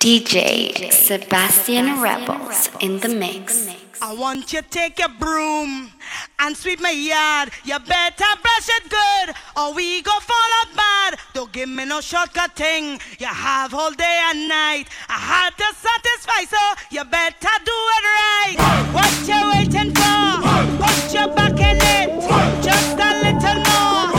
DJ Sebastien Rebels in the mix. I want you to take your broom and sweep my yard. You better brush it good or we go fall out bad. Don't give me no shortcut thing. You have all day and night. I had to satisfy, so you better do it right. What you waiting for? Put your back in it. Just a little more.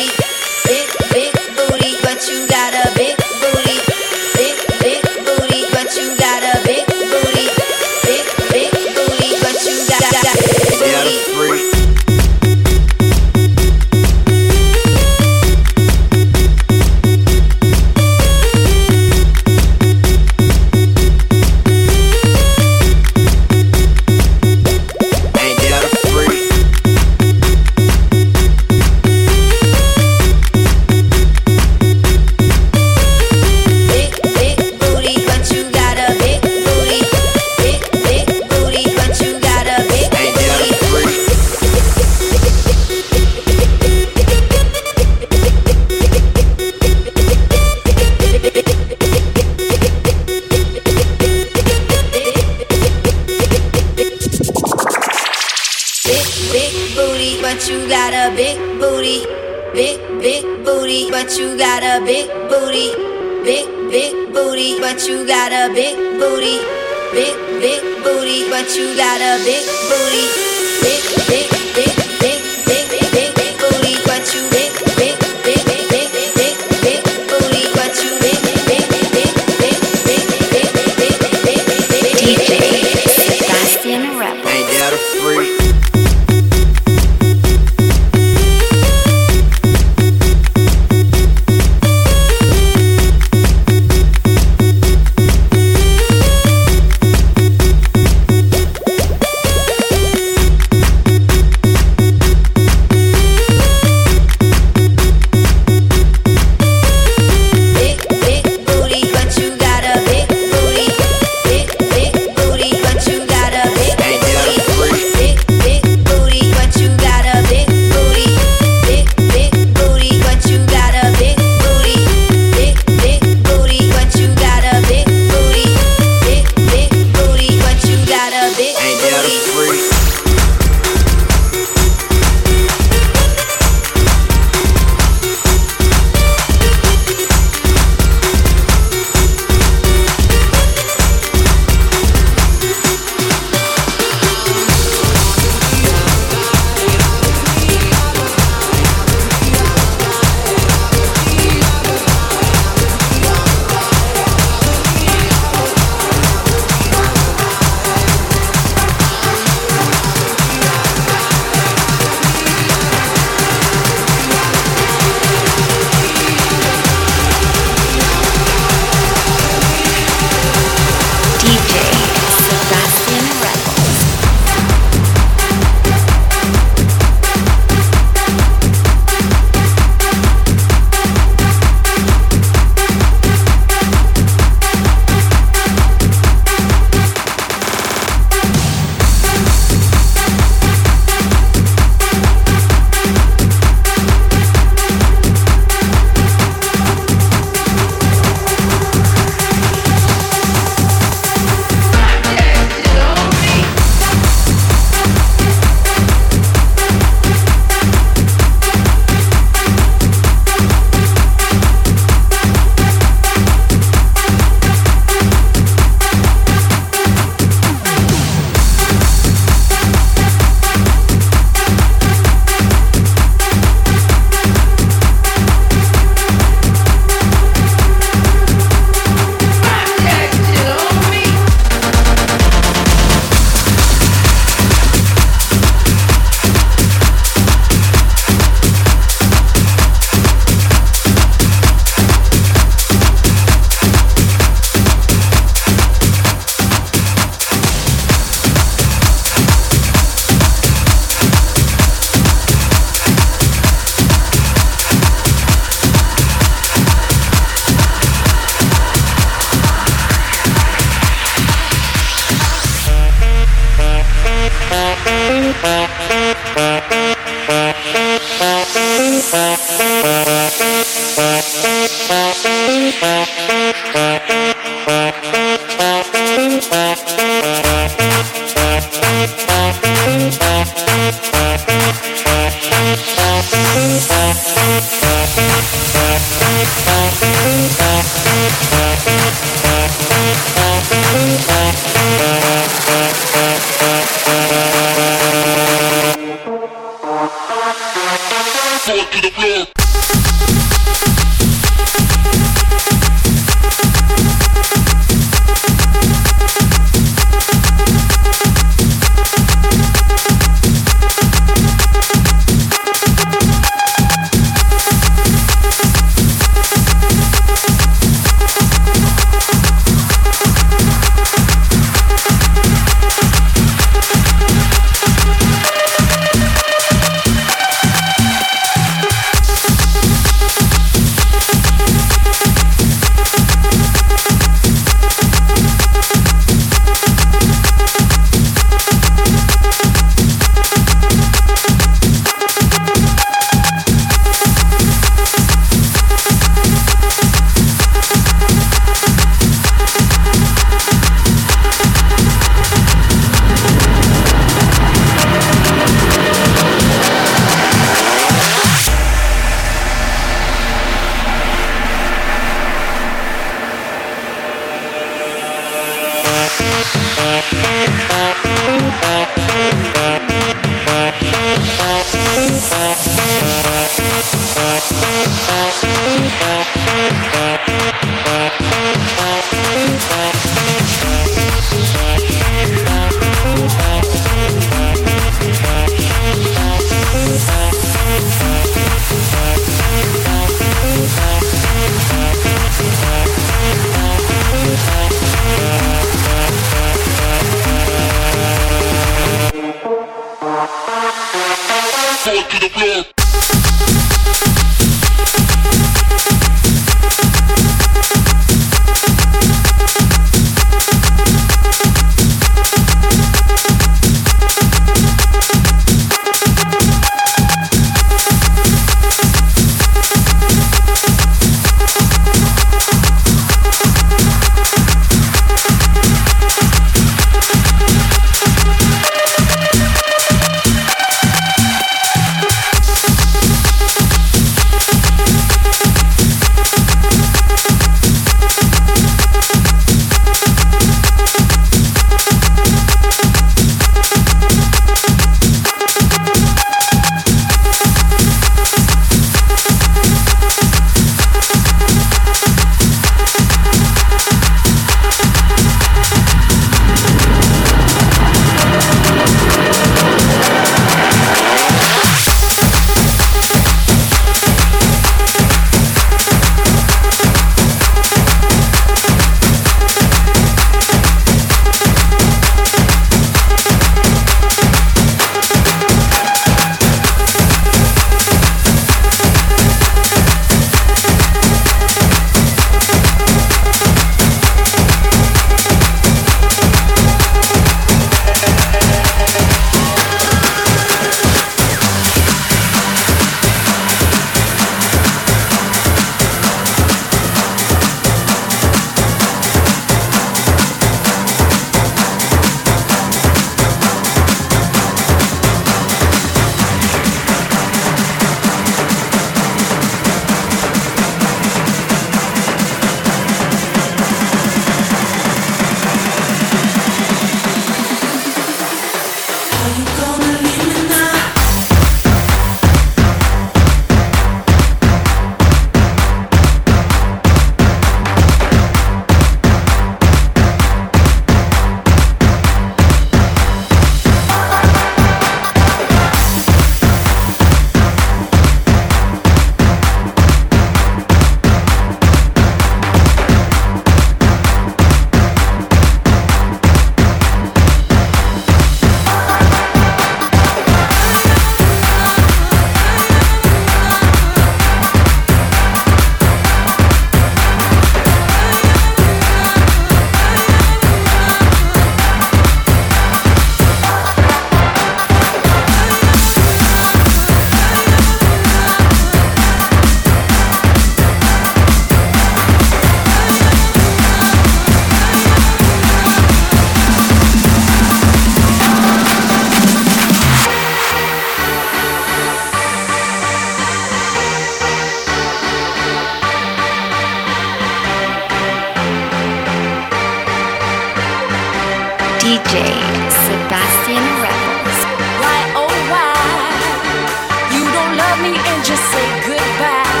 DJ Sebastien Rebels. Why, oh why, you don't love me and just say goodbye.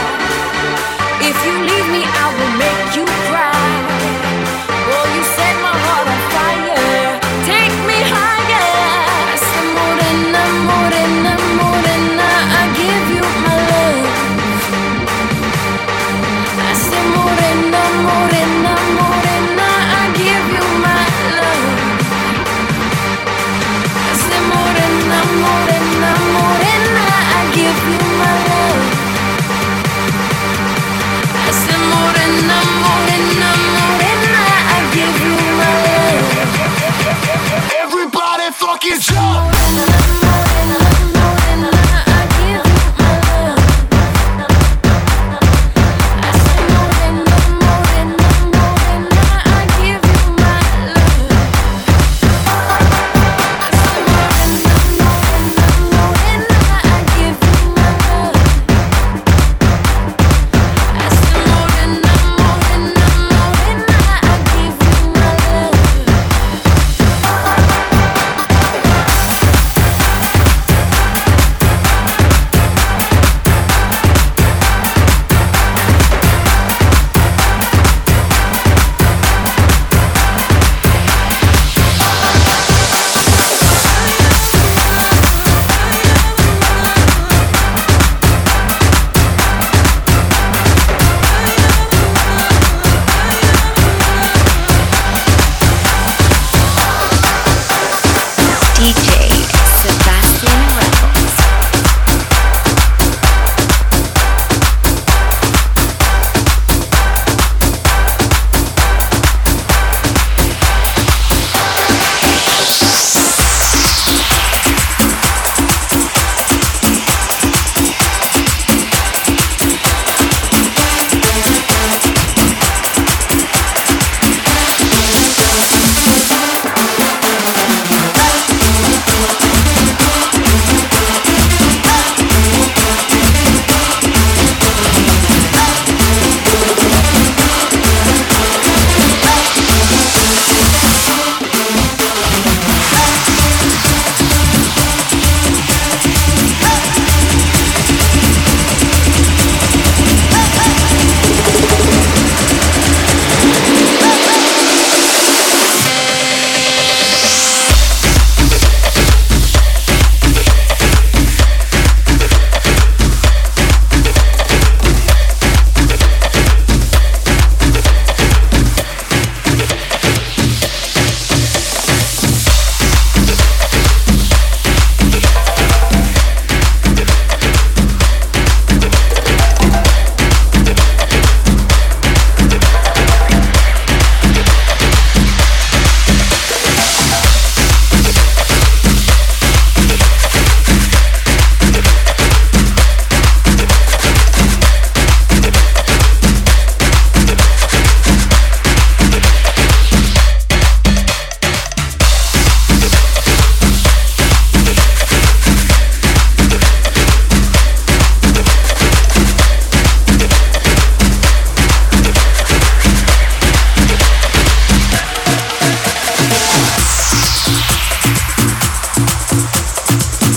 If you leave me, I will make you cry. Well, you set my heart on fire. Take me higher. Esta morena, morena, morena, I give you my love. Esta morena, morena, morena, I give you my love. Esta morena, morena, morena, I give you my love. Esta morena, morena, morena, I give you my love. Everybody fucking jump!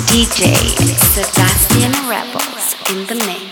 DJ Sebastien Rebels in the mix.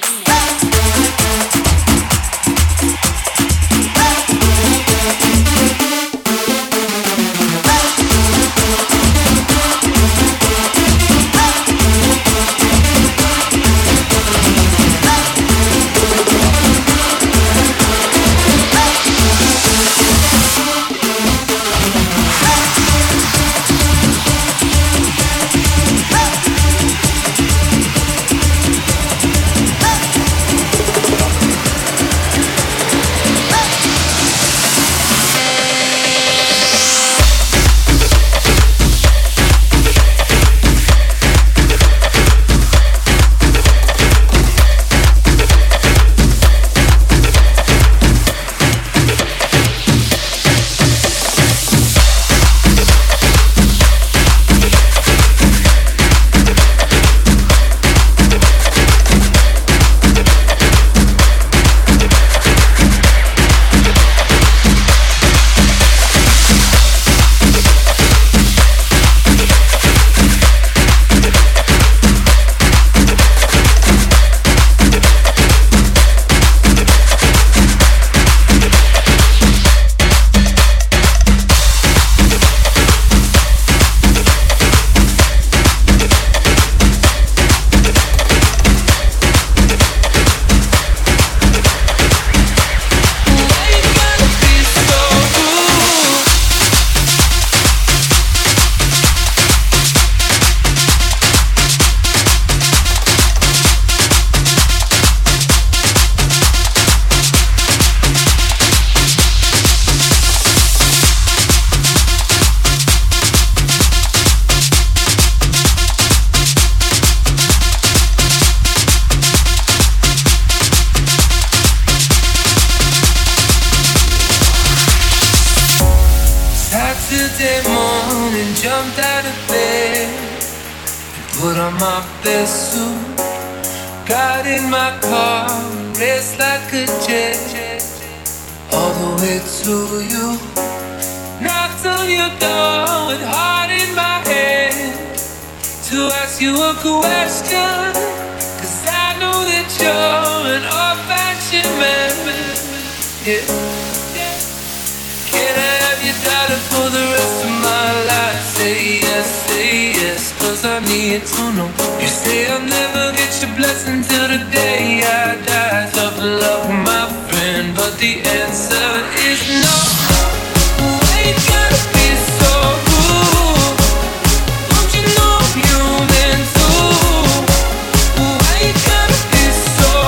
put on my best suit, got in my car, raced like a jet, all the way to you. Knocked on your door with heart in my hand to ask you a question, 'cause I know that you're an old-fashioned man. Yeah. Can I have your daughter for the rest of my life? Say yes, 'cause I need to know. You say I'll never get your blessing till the day I die. Tough love, my friend, but the answer is no. Why you gotta be so rude? Don't you know I'm human too? Why you gotta be so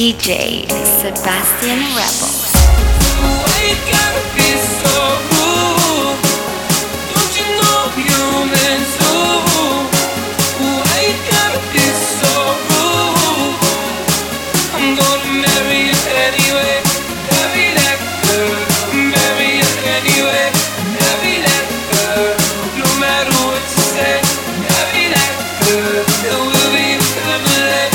DJ Sebastien Rebels. Why you gotta be so rude? Don't you know I'm human too? Why you gotta be so rude? I'm gonna marry you anyway. Marry that girl. Marry you anyway. Marry that girl. No matter what you say. Marry that girl. It will be permanent.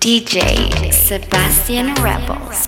DJ Sebastien Rebels.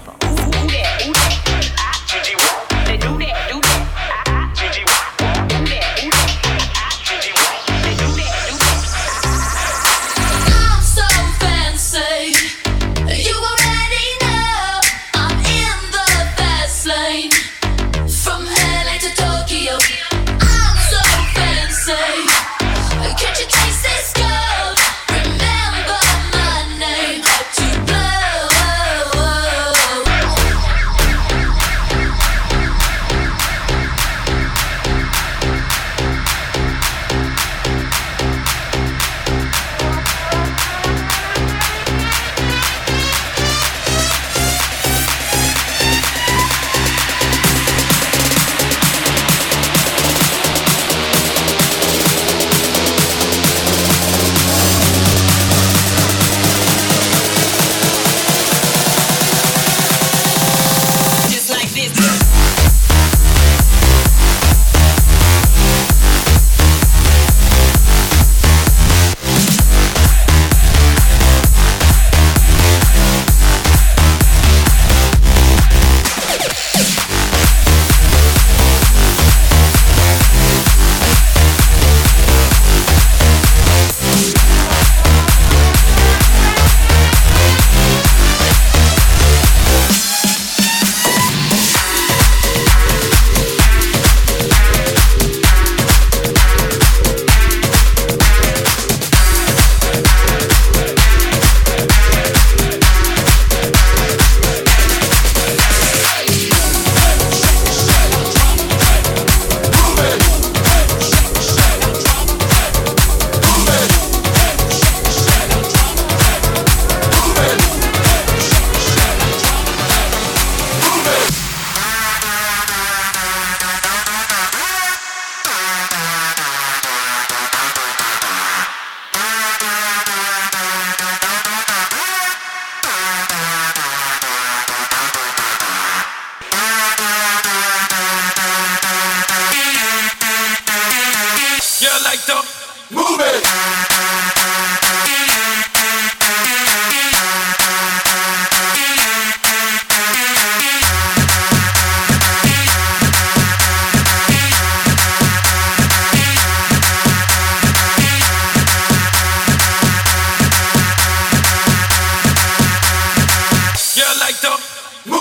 DJ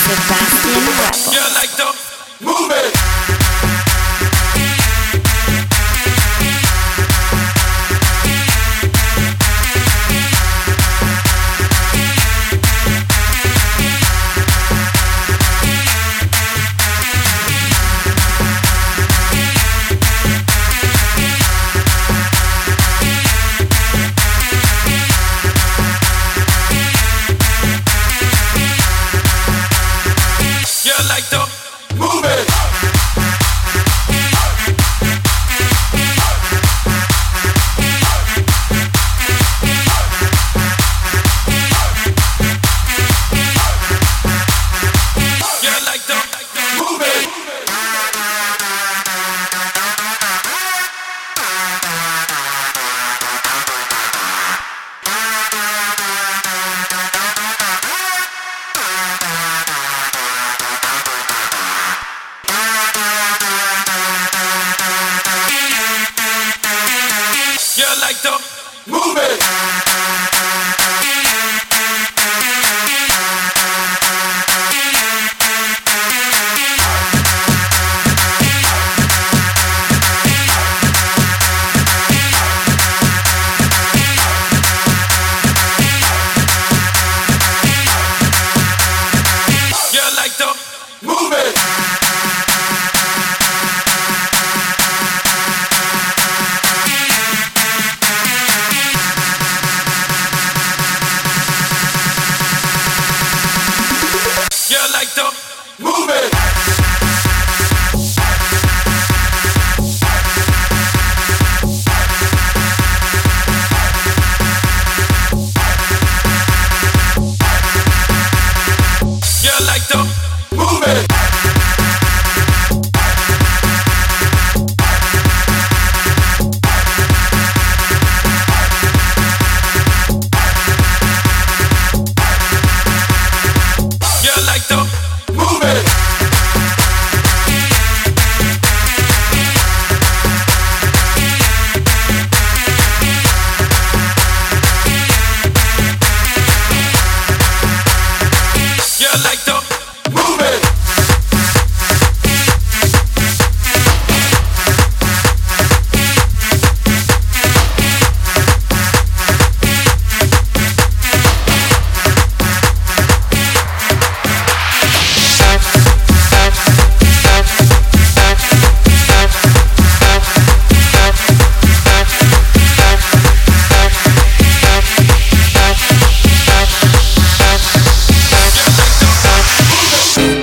Sebastien Rebels. Yeah, like the move it.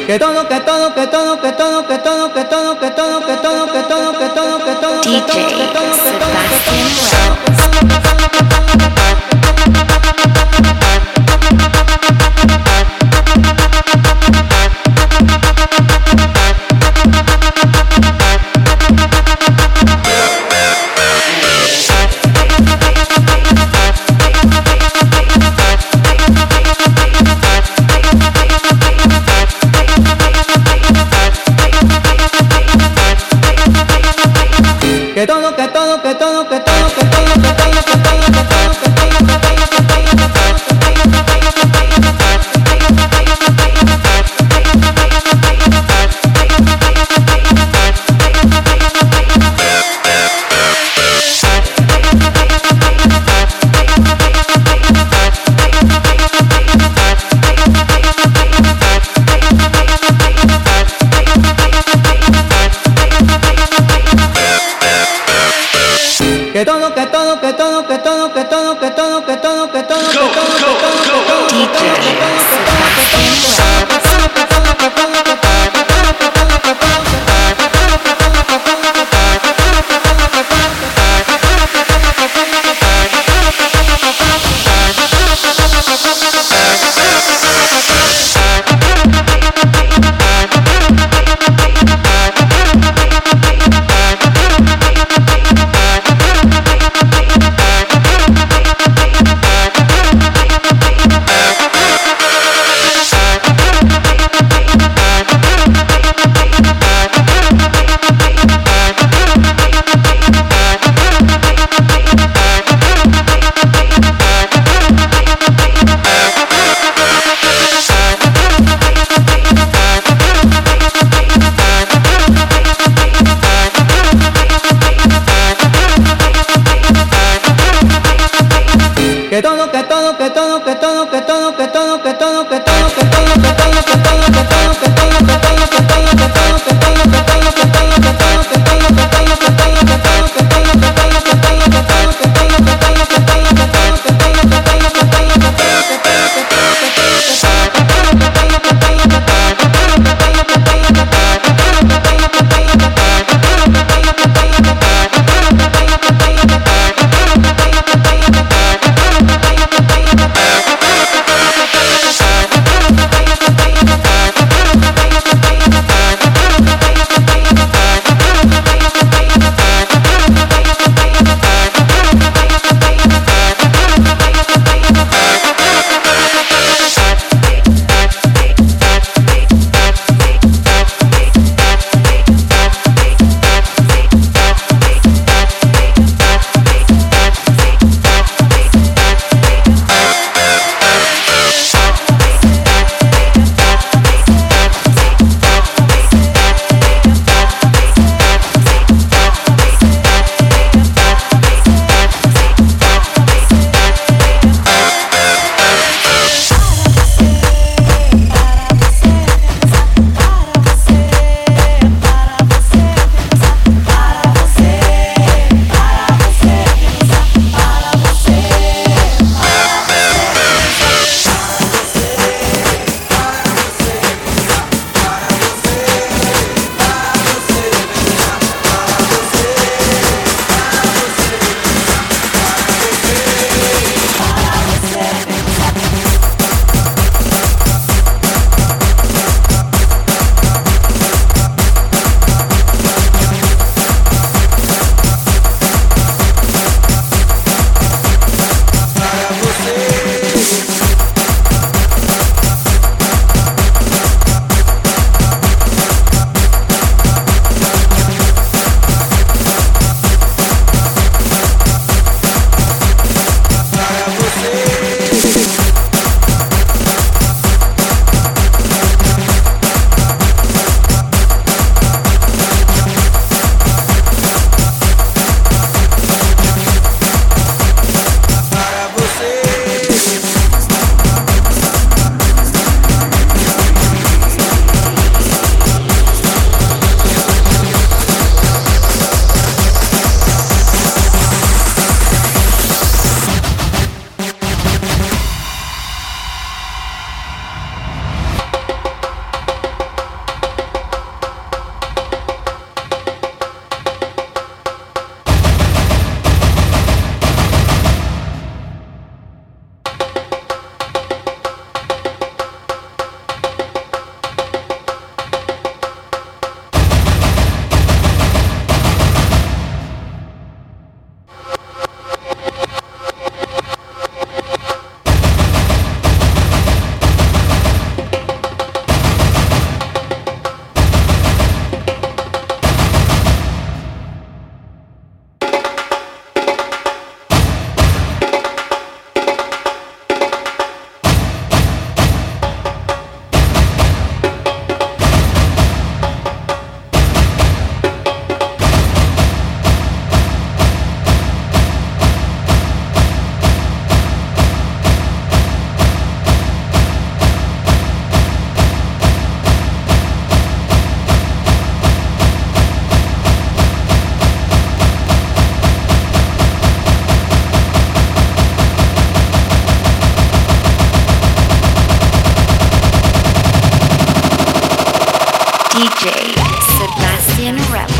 Que todo, que todo, que todo, que todo, que todo, que todo. Sebastien Rebels.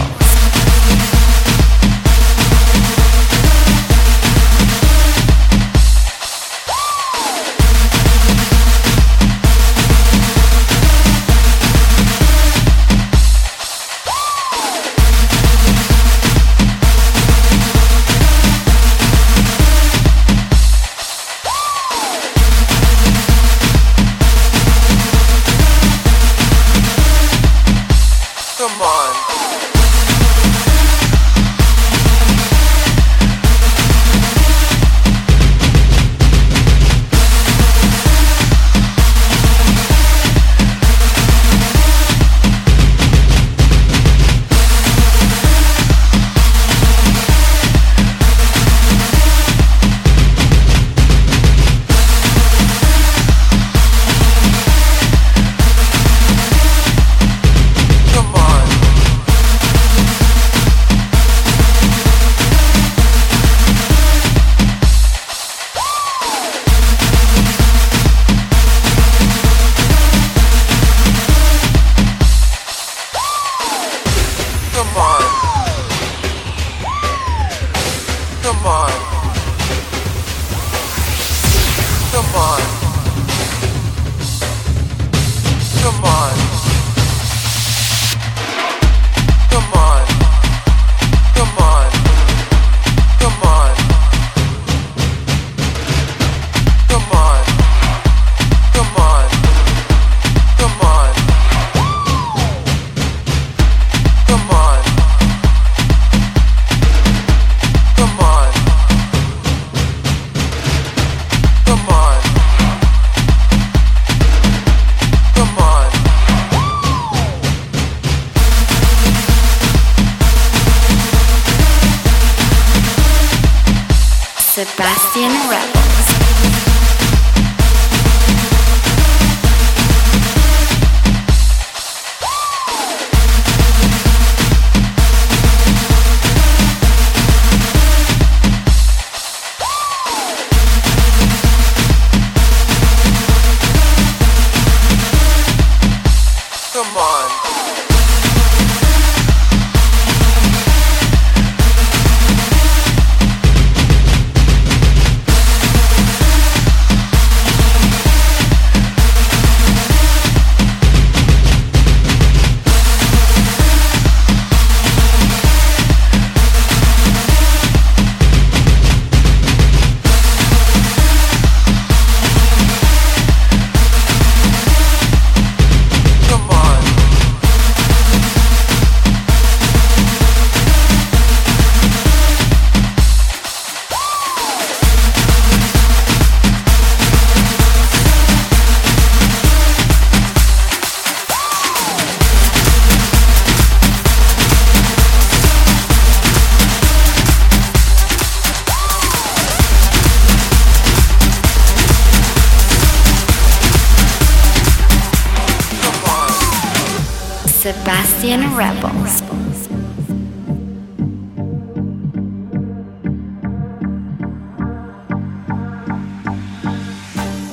Sebastien Rebels. Sebastien Rebels.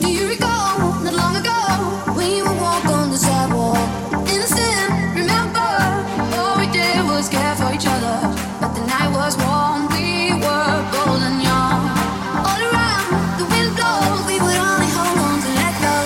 Do you recall, not long ago, when you would walk on the sidewalk? Innocent, remember, all we did was care for each other. But the night was warm, we were bold and young. All around, the wind blows, we would only hold on to let go.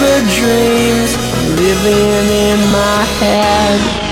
fever dreams living in my head.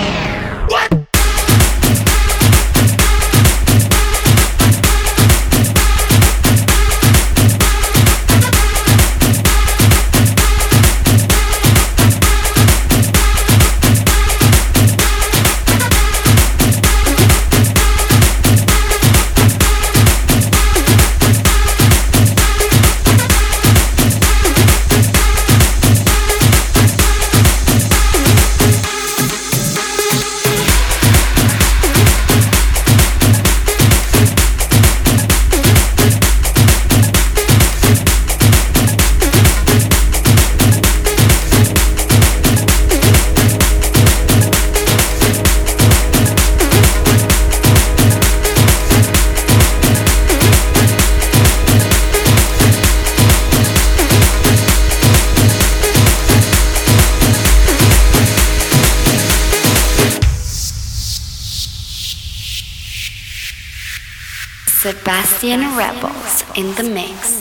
Sebastien Rebels in the mix.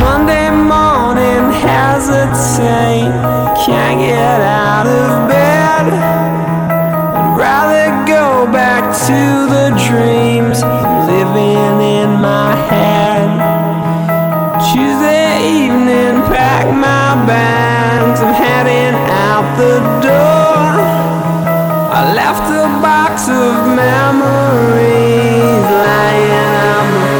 Monday morning hesitate, can't get out of bed. I'd rather go back to the dreams living in my head. Tuesday evening, pack my bags, I'm heading out the door. I left a box of memories lying on the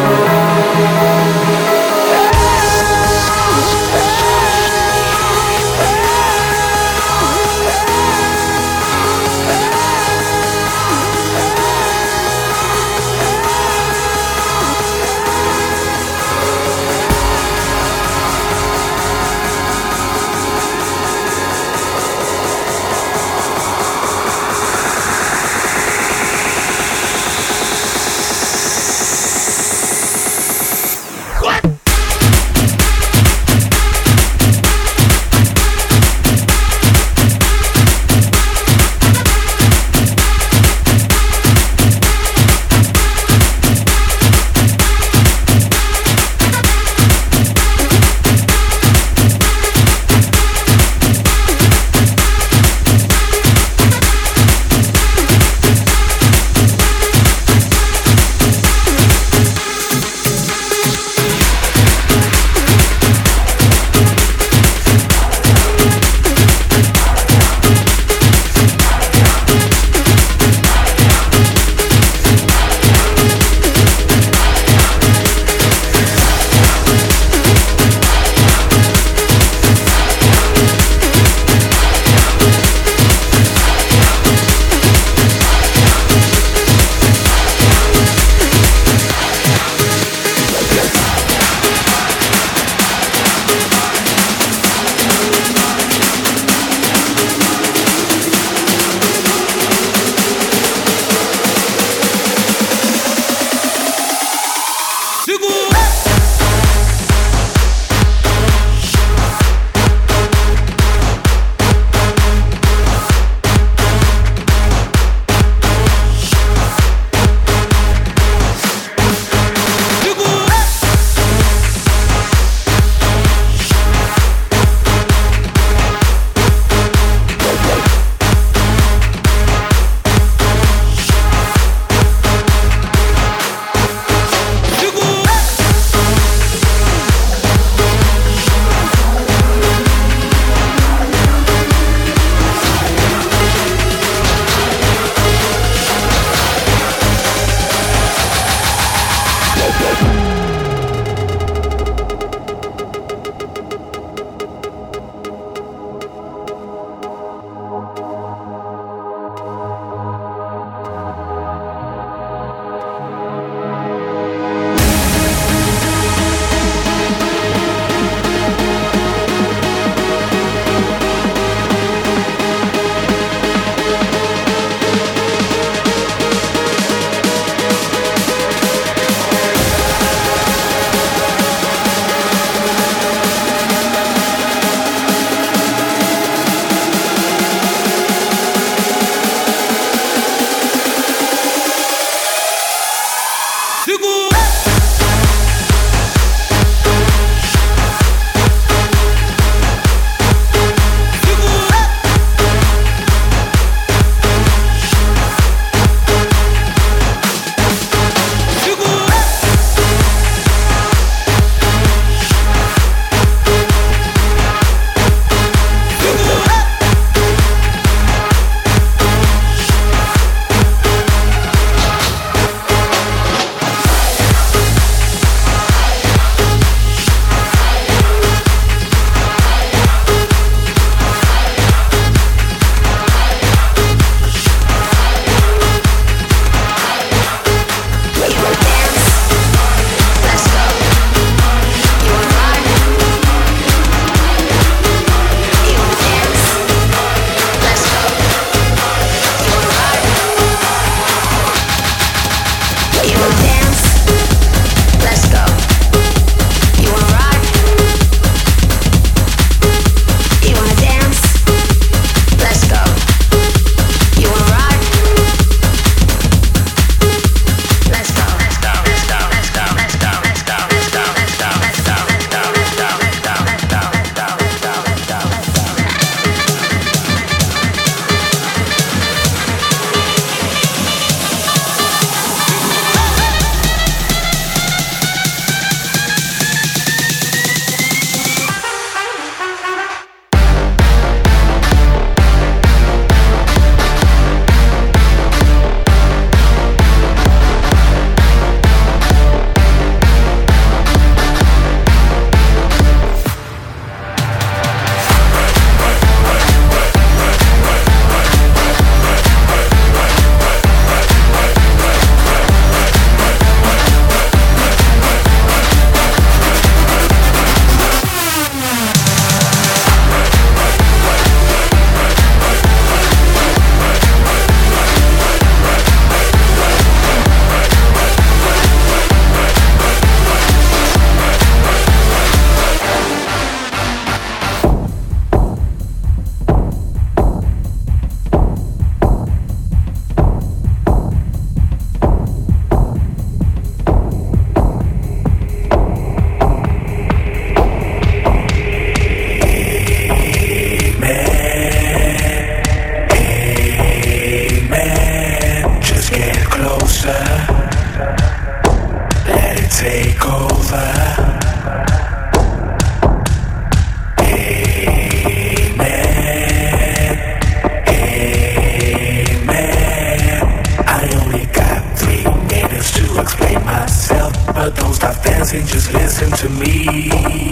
passing, just listen to me.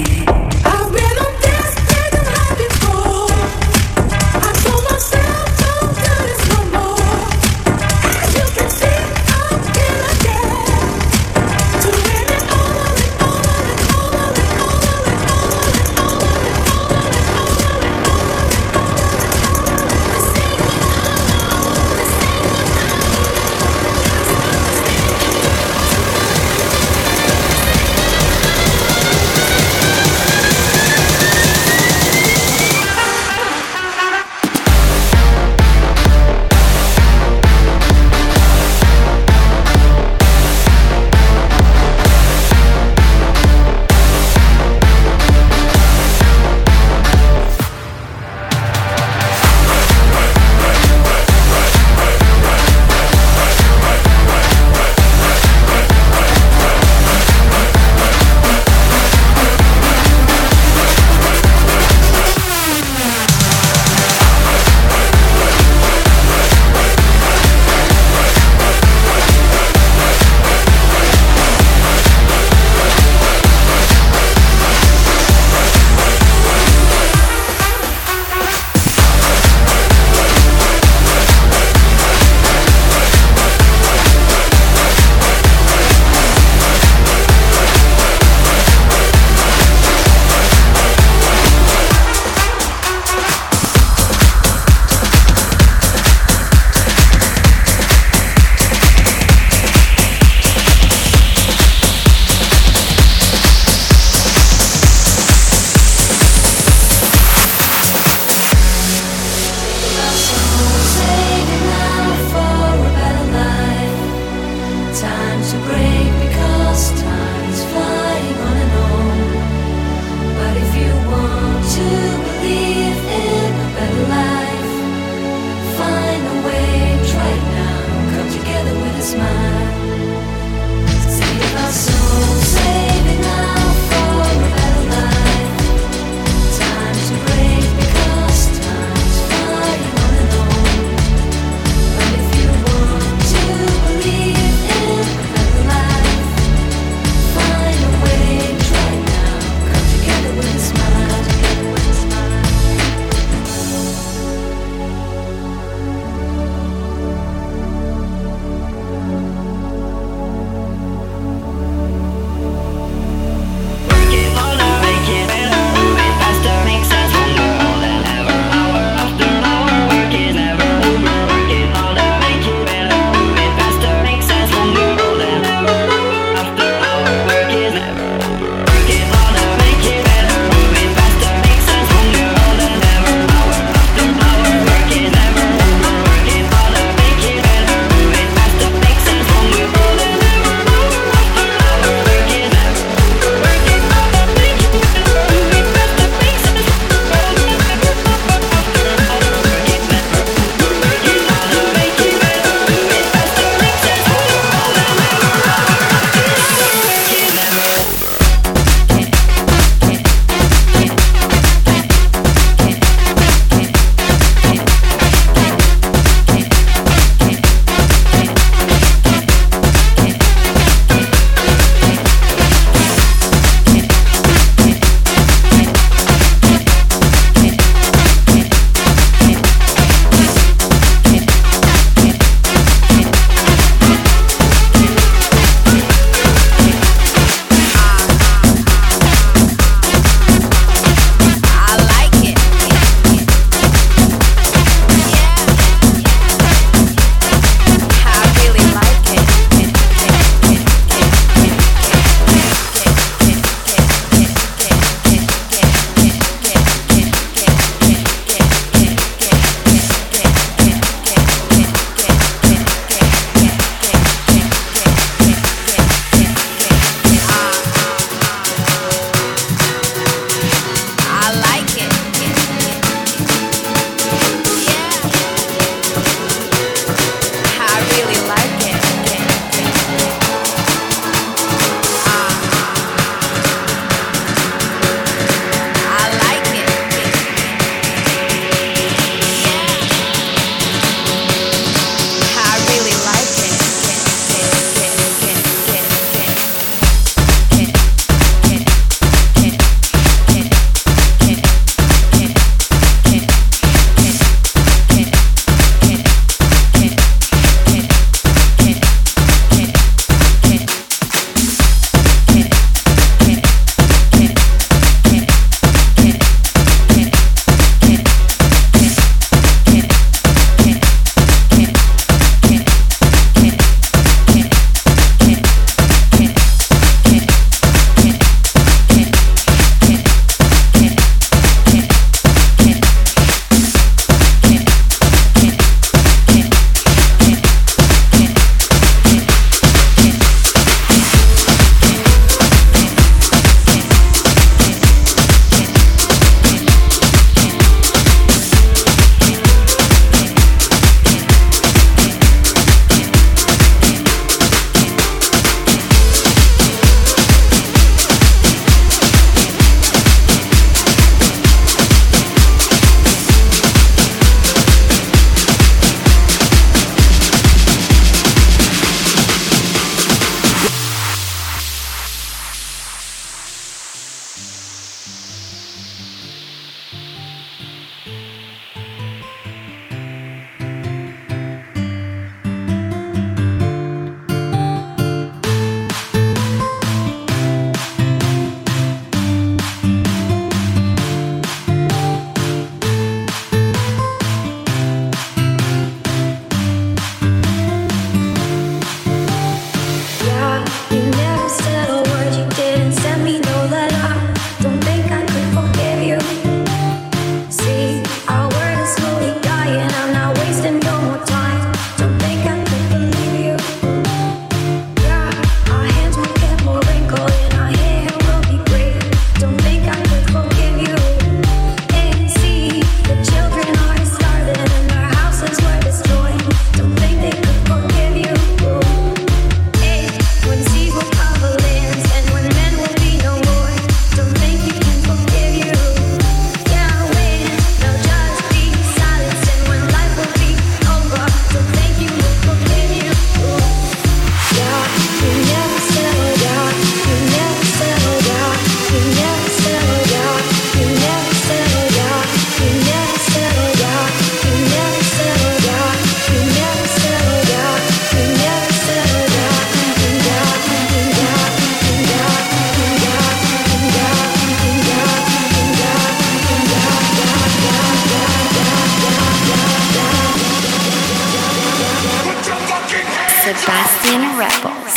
Sebastien Rebels.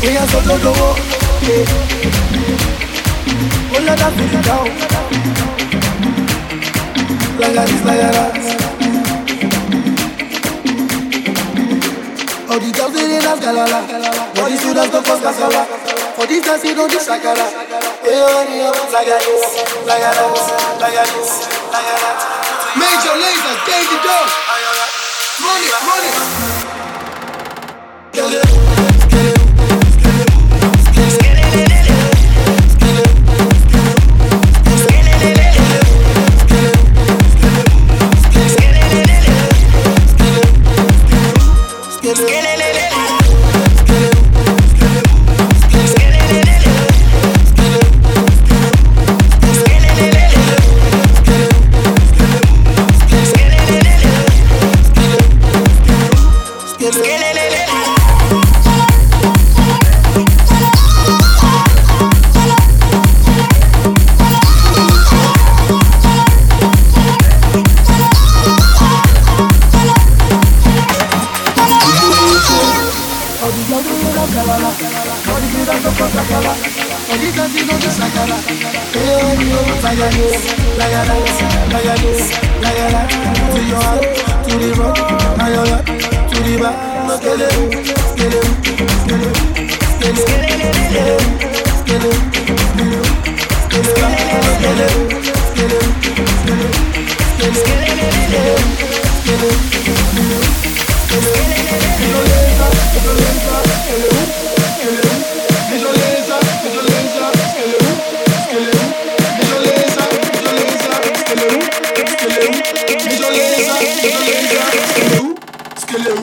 We are so low, yeah. All of that we down. Like all the girls in that galala, all the students go for casala, all the girls in the shakala. Like this. Major Lazer, take the door. Run it. Skelew.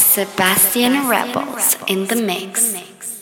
Sebastien Rebels in the mix.